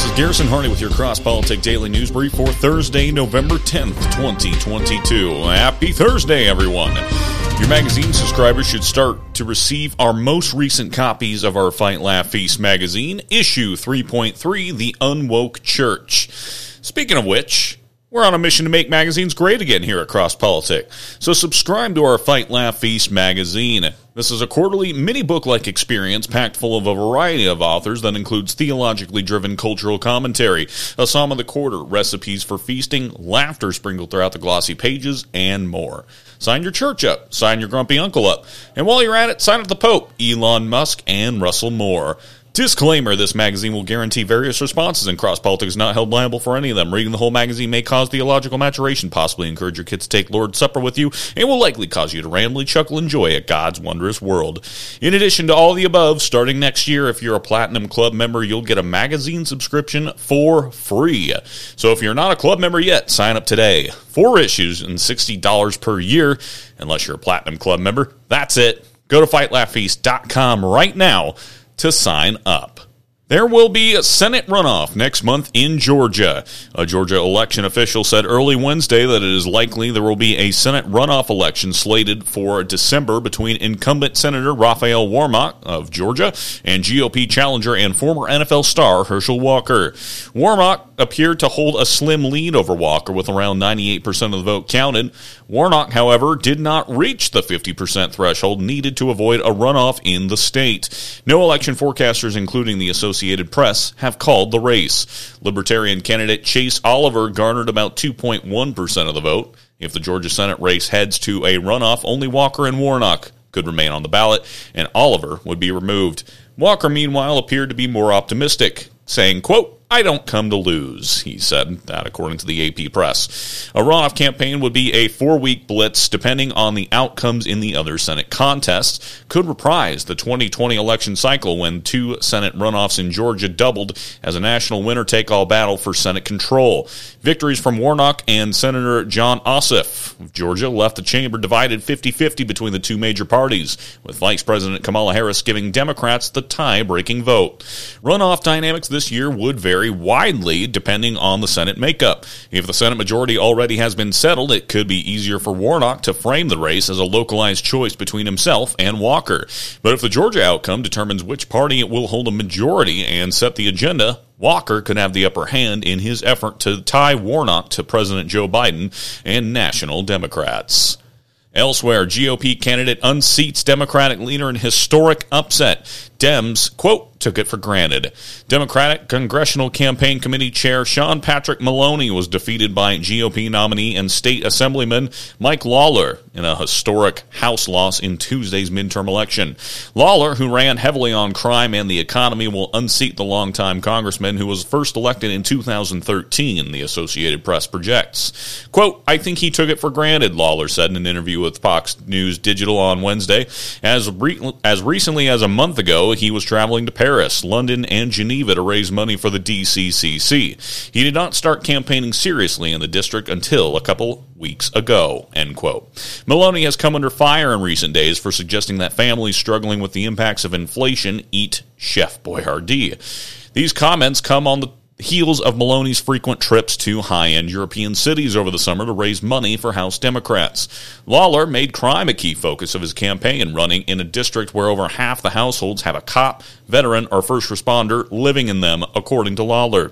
This is Garrison Harney with your Cross-Politic Daily News Brief for Thursday, November 10th, 2022. Happy Thursday, everyone. Your magazine subscribers should start to receive our most recent copies of our Fight, Laugh, Feast magazine, issue 3.3, The Unwoke Church. Speaking of which, we're on a mission to make magazines great again here at Cross-Politic. So subscribe to our Fight, Laugh, Feast magazine. This is a quarterly mini-book-like experience packed full of a variety of authors that includes theologically driven cultural commentary, a psalm of the quarter, recipes for feasting, laughter sprinkled throughout the glossy pages, and more. Sign your church up, sign your grumpy uncle up, and while you're at it, sign up the Pope, Elon Musk, and Russell Moore. Disclaimer, this magazine will guarantee various responses, and Cross-Politics is not held liable for any of them. Reading the whole magazine may cause theological maturation, possibly encourage your kids to take Lord's Supper with you, and will likely cause you to randomly chuckle and joy at God's wondrous world. In addition to all the above, starting next year, if you're a Platinum Club member, you'll get a magazine subscription for free. So if you're not a club member yet, sign up today. 4 issues and $60 per year, unless you're a Platinum Club member. That's it. Go to FightLaughFeast.com right now to sign up. There will be a Senate runoff next month in Georgia. A Georgia election official said early Wednesday that it is likely there will be a Senate runoff election slated for December between incumbent Senator Raphael Warnock of Georgia and GOP challenger and former NFL star Herschel Walker. Warnock appeared to hold a slim lead over Walker with around 98% of the vote counted. Warnock, however, did not reach the 50% threshold needed to avoid a runoff in the state. No election forecasters, including the Associated Press, have called the race. Libertarian candidate Chase Oliver garnered about 2.1% of the vote. If the Georgia Senate race heads to a runoff, only Walker and Warnock could remain on the ballot, and Oliver would be removed. Walker, meanwhile, appeared to be more optimistic, saying, quote, "I don't come to lose," he said, that according to the AP Press. A runoff campaign would be a 4-week blitz, depending on the outcomes in the other Senate contests. Could reprise the 2020 election cycle when 2 Senate runoffs in Georgia doubled as a national winner-take-all battle for Senate control. Victories from Warnock and Senator John Ossoff of Georgia left the chamber divided 50-50 between the 2 major parties, with Vice President Kamala Harris giving Democrats the tie-breaking vote. Runoff dynamics this year would vary widely depending on the Senate makeup. If the Senate majority already has been settled, it could be easier for Warnock to frame the race as a localized choice between himself and Walker. But if the Georgia outcome determines which party it will hold a majority and set the agenda, Walker could have the upper hand in his effort to tie Warnock to President Joe Biden and national Democrats. Elsewhere, GOP candidate unseats Democratic leader in historic upset. Dems, quote, "took it for granted." Democratic Congressional Campaign Committee Chair Sean Patrick Maloney was defeated by GOP nominee and state assemblyman Mike Lawler in a historic House loss in Tuesday's midterm election. Lawler, who ran heavily on crime and the economy, will unseat the longtime congressman who was first elected in 2013, the Associated Press projects. Quote, "I think he took it for granted," Lawler said in an interview with Fox News Digital on Wednesday. As recently as a month ago, he was traveling to Paris, London, and Geneva to raise money for the DCCC. He did not start campaigning seriously in the district until a couple weeks ago, end quote. Maloney has come under fire in recent days for suggesting that families struggling with the impacts of inflation eat Chef Boyardee. These comments come on the heels of Maloney's frequent trips to high-end European cities over the summer to raise money for House Democrats. Lawler made crime a key focus of his campaign, running in a district where over half the households have a cop, veteran, or first responder living in them, according to Lawler.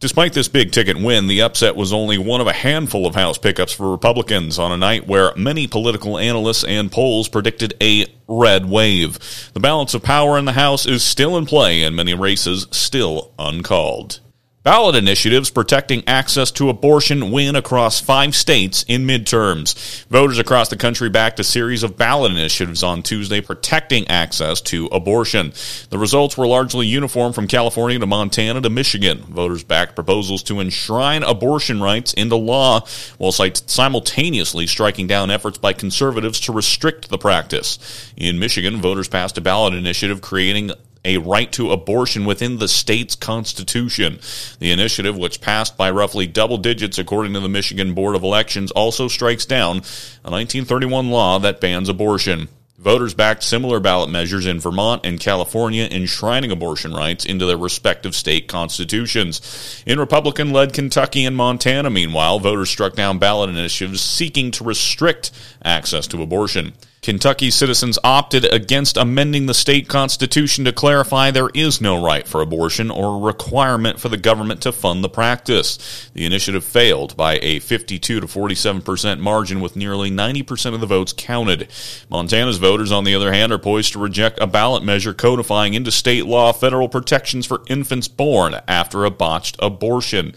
Despite this big-ticket win, the upset was only one of a handful of House pickups for Republicans on a night where many political analysts and polls predicted a red wave. The balance of power in the House is still in play and many races still uncalled. Ballot initiatives protecting access to abortion win across 5 states in midterms. Voters across the country backed a series of ballot initiatives on Tuesday protecting access to abortion. The results were largely uniform from California to Montana to Michigan. Voters backed proposals to enshrine abortion rights into law while simultaneously striking down efforts by conservatives to restrict the practice. In Michigan, voters passed a ballot initiative creating a right to abortion within the state's constitution. The initiative, which passed by roughly double digits according to the Michigan Board of Elections, also strikes down a 1931 law that bans abortion. Voters backed similar ballot measures in Vermont and California enshrining abortion rights into their respective state constitutions. In Republican-led Kentucky and Montana, meanwhile, voters struck down ballot initiatives seeking to restrict access to abortion. Kentucky citizens opted against amending the state constitution to clarify there is no right for abortion or requirement for the government to fund the practice. The initiative failed by a 52 to 47% margin, with nearly 90% of the votes counted. Montana's voters, on the other hand, are poised to reject a ballot measure codifying into state law federal protections for infants born after a botched abortion.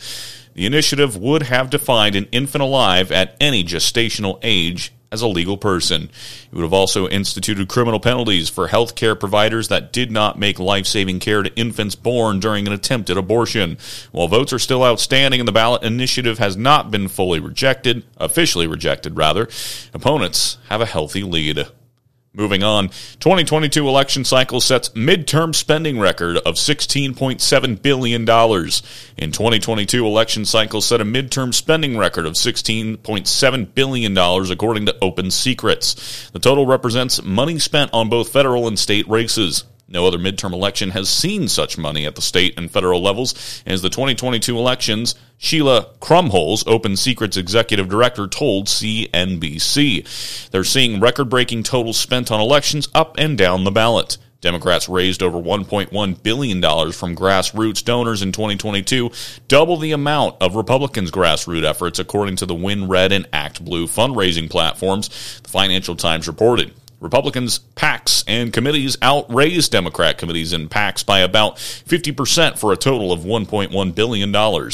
The initiative would have defined an infant alive at any gestational age as a legal person. It would have also instituted criminal penalties for health care providers that did not make life-saving care to infants born during an attempted abortion. While votes are still outstanding and the ballot initiative has not been officially rejected, opponents have a healthy lead. Moving on, 2022 election cycle sets midterm spending record of $16.7 billion. In 2022, election cycle set a midterm spending record of $16.7 billion, according to Open Secrets. The total represents money spent on both federal and state races. No other midterm election has seen such money at the state and federal levels as the 2022 elections, Sheila Krumholz, Open Secrets executive director, told CNBC. They're seeing record-breaking totals spent on elections up and down the ballot. Democrats raised over $1.1 billion from grassroots donors in 2022, double the amount of Republicans' grassroots efforts, according to the Win Red and Act Blue fundraising platforms, the Financial Times reported. Republicans' PACs and committees outraised Democrat committees and PACs by about 50% for a total of $1.1 billion. The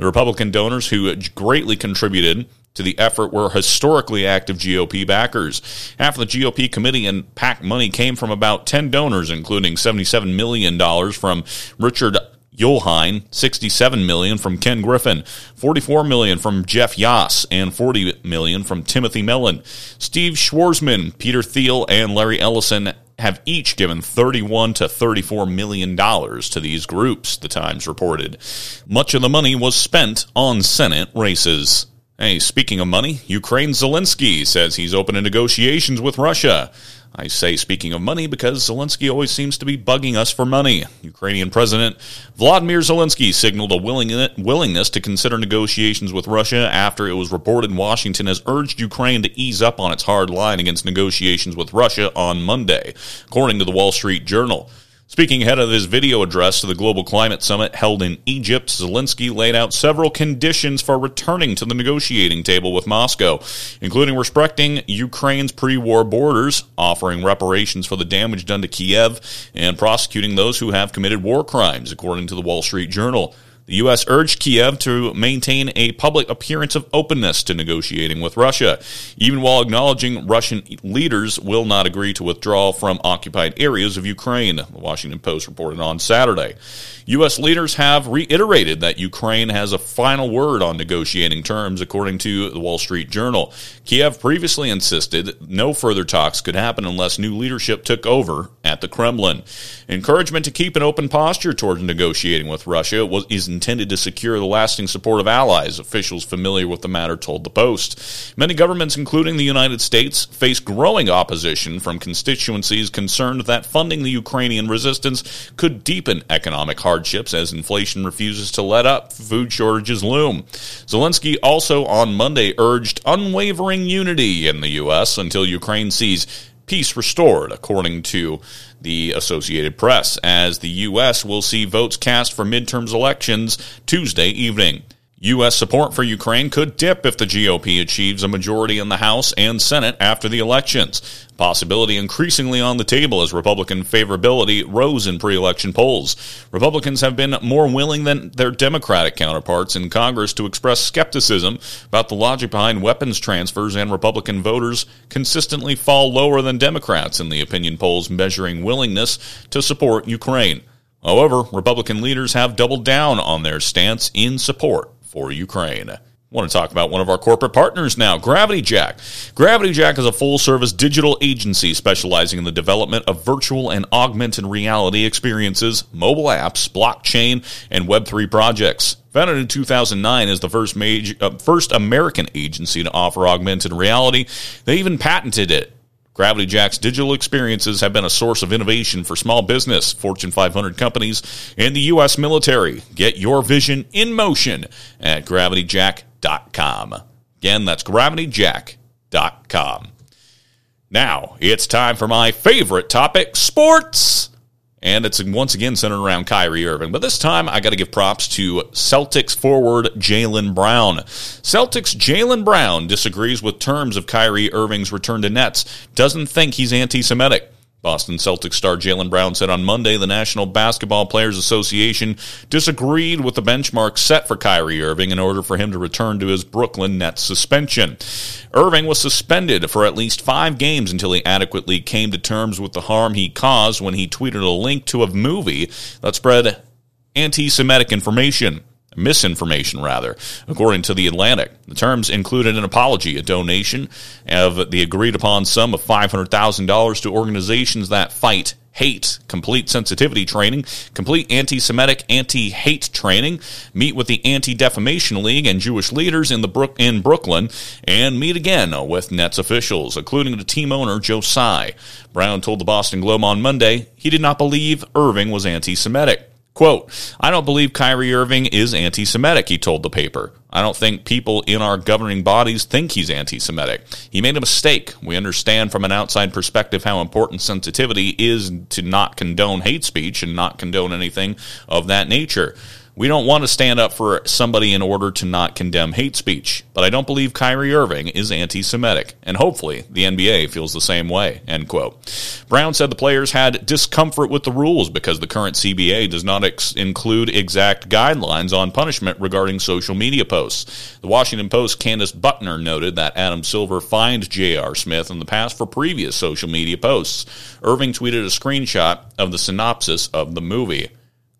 Republican donors who greatly contributed to the effort were historically active GOP backers. Half of the GOP committee and PAC money came from about 10 donors, including $77 million from Richard Yoelheim, $67 million from Ken Griffin, $44 million from Jeff Yass, and $40 million from Timothy Mellon. Steve Schwarzman, Peter Thiel, and Larry Ellison have each given $31 to $34 million to these groups, the Times reported. Much of the money was spent on Senate races. Hey, speaking of money, Ukraine's Zelensky says he's open to negotiations with Russia. I say speaking of money because Zelensky always seems to be bugging us for money. Ukrainian President Vladimir Zelensky signaled a willingness to consider negotiations with Russia after it was reported Washington has urged Ukraine to ease up on its hard line against negotiations with Russia on Monday, according to the Wall Street Journal. Speaking ahead of his video address to the Global Climate Summit held in Egypt, Zelensky laid out several conditions for returning to the negotiating table with Moscow, including respecting Ukraine's pre-war borders, offering reparations for the damage done to Kiev, and prosecuting those who have committed war crimes, according to the Wall Street Journal. The U.S. urged Kiev to maintain a public appearance of openness to negotiating with Russia, even while acknowledging Russian leaders will not agree to withdraw from occupied areas of Ukraine, the Washington Post reported on Saturday. U.S. leaders have reiterated that Ukraine has a final word on negotiating terms, according to the Wall Street Journal. Kiev previously insisted no further talks could happen unless new leadership took over at the Kremlin. Encouragement to keep an open posture towards negotiating with Russia is intended to secure the lasting support of allies, officials familiar with the matter told the Post. Many governments, including the United States, face growing opposition from constituencies concerned that funding the Ukrainian resistance could deepen economic hardships as inflation refuses to let up, food shortages loom. Zelensky also on Monday urged unwavering unity in the U.S. until Ukraine sees peace restored, according to the Associated Press, as the U.S. will see votes cast for midterms elections Tuesday evening. U.S. support for Ukraine could dip if the GOP achieves a majority in the House and Senate after the elections, possibility increasingly on the table as Republican favorability rose in pre-election polls. Republicans have been more willing than their Democratic counterparts in Congress to express skepticism about the logic behind weapons transfers, and Republican voters consistently fall lower than Democrats in the opinion polls measuring willingness to support Ukraine. However, Republican leaders have doubled down on their stance in support for Ukraine. I want to talk about one of our corporate partners now, Gravity Jack. Gravity Jack is a full-service digital agency specializing in the development of virtual and augmented reality experiences, mobile apps, blockchain, and Web3 projects. Founded in 2009 as the first American agency to offer augmented reality, they even patented it. Gravity Jack's digital experiences have been a source of innovation for small business, Fortune 500 companies, and the U.S. military. Get your vision in motion at gravityjack.com. Again, that's gravityjack.com. Now, it's time for my favorite topic, sports. And it's once again centered around Kyrie Irving. But this time, I got to give props to Celtics forward Jaylen Brown. Celtics Jaylen Brown disagrees with terms of Kyrie Irving's return to Nets. Doesn't think he's anti-Semitic. Boston Celtics star Jaylen Brown said on Monday the National Basketball Players Association disagreed with the benchmark set for Kyrie Irving in order for him to return to his Brooklyn Nets suspension. Irving was suspended for at least 5 games until he adequately came to terms with the harm he caused when he tweeted a link to a movie that spread anti-Semitic information. Misinformation, rather, according to The Atlantic. The terms included an apology, a donation of the agreed-upon sum of $500,000 to organizations that fight hate, complete sensitivity training, complete anti-Semitic, anti-hate training, meet with the Anti-Defamation League and Jewish leaders in Brooklyn, and meet again with Nets officials, including the team owner, Joe Tsai. Brown told the Boston Globe on Monday he did not believe Irving was anti-Semitic. Quote, I don't believe Kyrie Irving is anti-Semitic, he told the paper. I don't think people in our governing bodies think he's anti-Semitic. He made a mistake. We understand from an outside perspective how important sensitivity is to not condone hate speech and not condone anything of that nature. We don't want to stand up for somebody in order to not condemn hate speech. But I don't believe Kyrie Irving is anti-Semitic. And hopefully the NBA feels the same way, end quote. Brown said the players had discomfort with the rules because the current CBA does not include exact guidelines on punishment regarding social media posts. The Washington Post's Candace Butner noted that Adam Silver fined J.R. Smith in the past for previous social media posts. Irving tweeted a screenshot of the synopsis of the movie.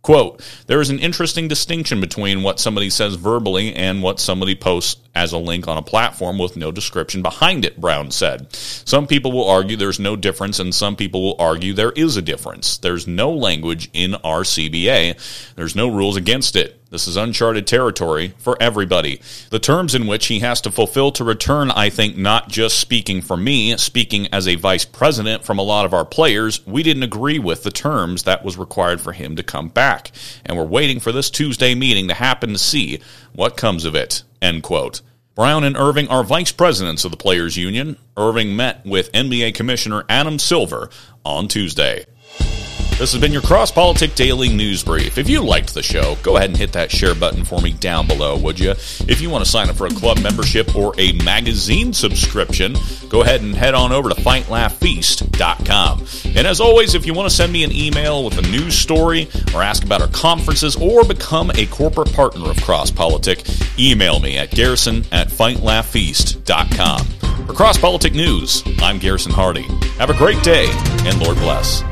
Quote, there is an interesting distinction between what somebody says verbally and what somebody posts as a link on a platform with no description behind it, Brown said. Some people will argue there's no difference, and some people will argue there is a difference. There's no language in our CBA. There's no rules against it. This is uncharted territory for everybody. The terms in which he has to fulfill to return, I think, not just speaking for me, speaking as a vice president from a lot of our players, we didn't agree with the terms that was required for him to come back. And we're waiting for this Tuesday meeting to happen to see what comes of it, end quote. Brown and Irving are vice presidents of the Players Union. Irving met with NBA Commissioner Adam Silver on Tuesday. This has been your Cross-Politic Daily News Brief. If you liked the show, go ahead and hit that share button for me down below, would you? If you want to sign up for a club membership or a magazine subscription, go ahead and head on over to FightLaughFeast.com. And as always, if you want to send me an email with a news story or ask about our conferences or become a corporate partner of Cross-Politic, email me at garrison@fightlaughfeast.com. For Cross-Politic News, I'm Garrison Hardy. Have a great day, and Lord bless.